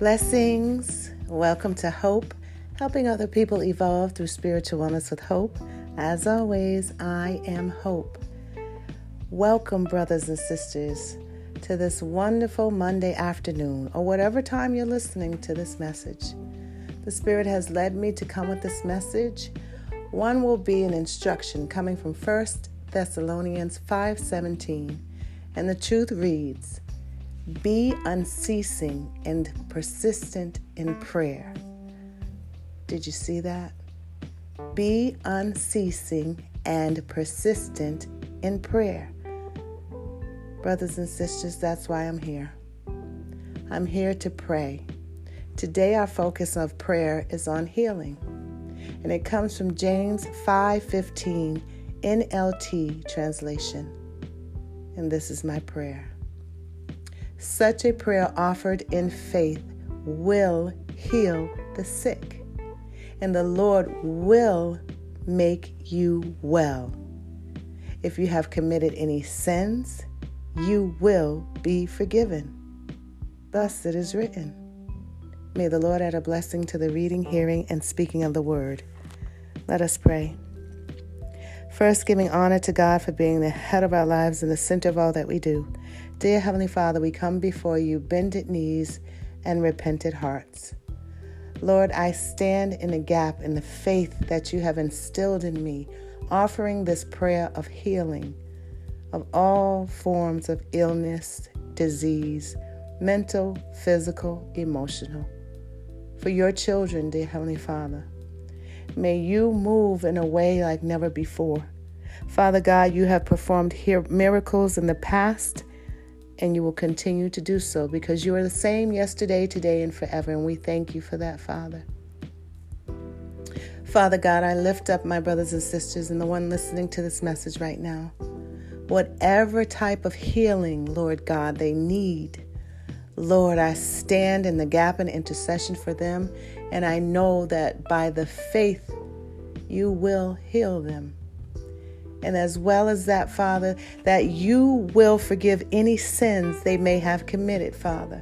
Blessings. Welcome to Hope, helping other people evolve through spiritual wellness with hope. As always, I am Hope. Welcome, brothers and sisters, to this wonderful Monday afternoon, or whatever time you're listening to this message. The Spirit has led me to come with this message. One will be an instruction coming from First Thessalonians 5:17, and the truth reads, "Be unceasing and persistent in prayer." Did you see that? Be unceasing and persistent in prayer. Brothers and sisters, that's why I'm here. I'm here to pray. Today our focus of prayer is on healing, and it comes from James 5:15 NLT translation. And this is my prayer. Such a prayer offered in faith will heal the sick, and the Lord will make you well. If you have committed any sins, you will be forgiven. Thus it is written. May the Lord add a blessing to the reading, hearing, and speaking of the word. Let us pray. First, giving honor to God for being the head of our lives and the center of all that we do. Dear Heavenly Father, we come before you, bended knees and repentant hearts. Lord, I stand in the gap in the faith that you have instilled in me, offering this prayer of healing of all forms of illness, disease, mental, physical, emotional. For your children, dear Heavenly Father, may you move in a way like never before. Father God, you have performed miracles in the past, and you will continue to do so because you are the same yesterday, today, and forever. And we thank you for that, Father. Father God, I lift up my brothers and sisters and the one listening to this message right now. Whatever type of healing, Lord God, they need, Lord, I stand in the gap in intercession for them, and I know that by the faith, you will heal them. And as well as that, Father, that you will forgive any sins they may have committed, Father,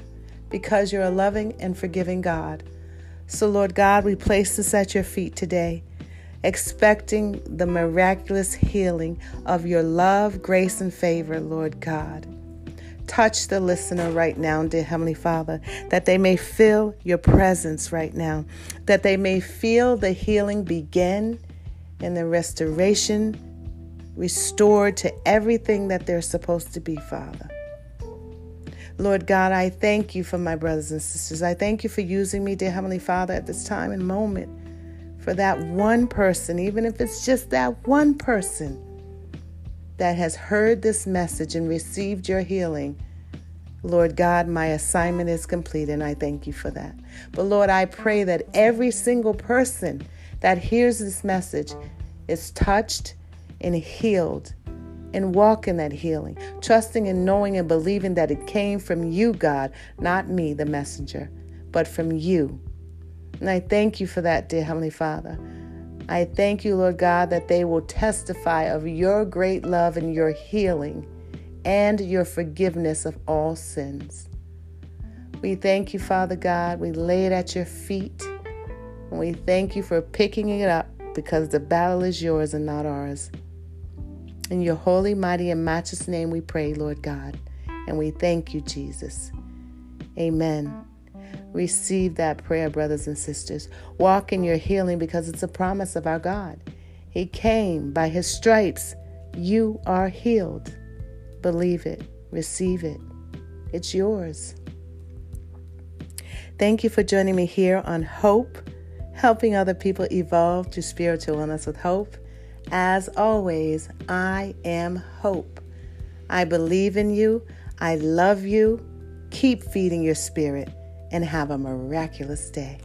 because you're a loving and forgiving God. So, Lord God, we place this at your feet today, expecting the miraculous healing of your love, grace, and favor, Lord God. Touch the listener right now, dear Heavenly Father, that they may feel your presence right now, that they may feel the healing begin and the restoration restored to everything that they're supposed to be, Father. Lord God, I thank you for my brothers and sisters. I thank you for using me, dear Heavenly Father, at this time and moment for that one person, even if it's just that one person that has heard this message and received your healing. Lord God, my assignment is complete, and I thank you for that. But Lord, I pray that every single person that hears this message is touched and healed and walk in that healing, trusting and knowing and believing that it came from you, God, not me, the messenger, but from you. And I thank you for that, dear Heavenly Father. I thank you, Lord God, that they will testify of your great love and your healing and your forgiveness of all sins. We thank you, Father God. We lay it at your feet, and we thank you for picking it up because the battle is yours and not ours. In your holy, mighty, and matchless name we pray, Lord God, and we thank you, Jesus. Amen. Receive that prayer, brothers and sisters. Walk in your healing because it's a promise of our God. He came. By his stripes, you are healed. Believe it. Receive it. It's yours. Thank you for joining me here on Hope, helping other people evolve to spiritual wellness with hope. As always, I am Hope. I believe in you. I love you. Keep feeding your spirit, and have a miraculous day.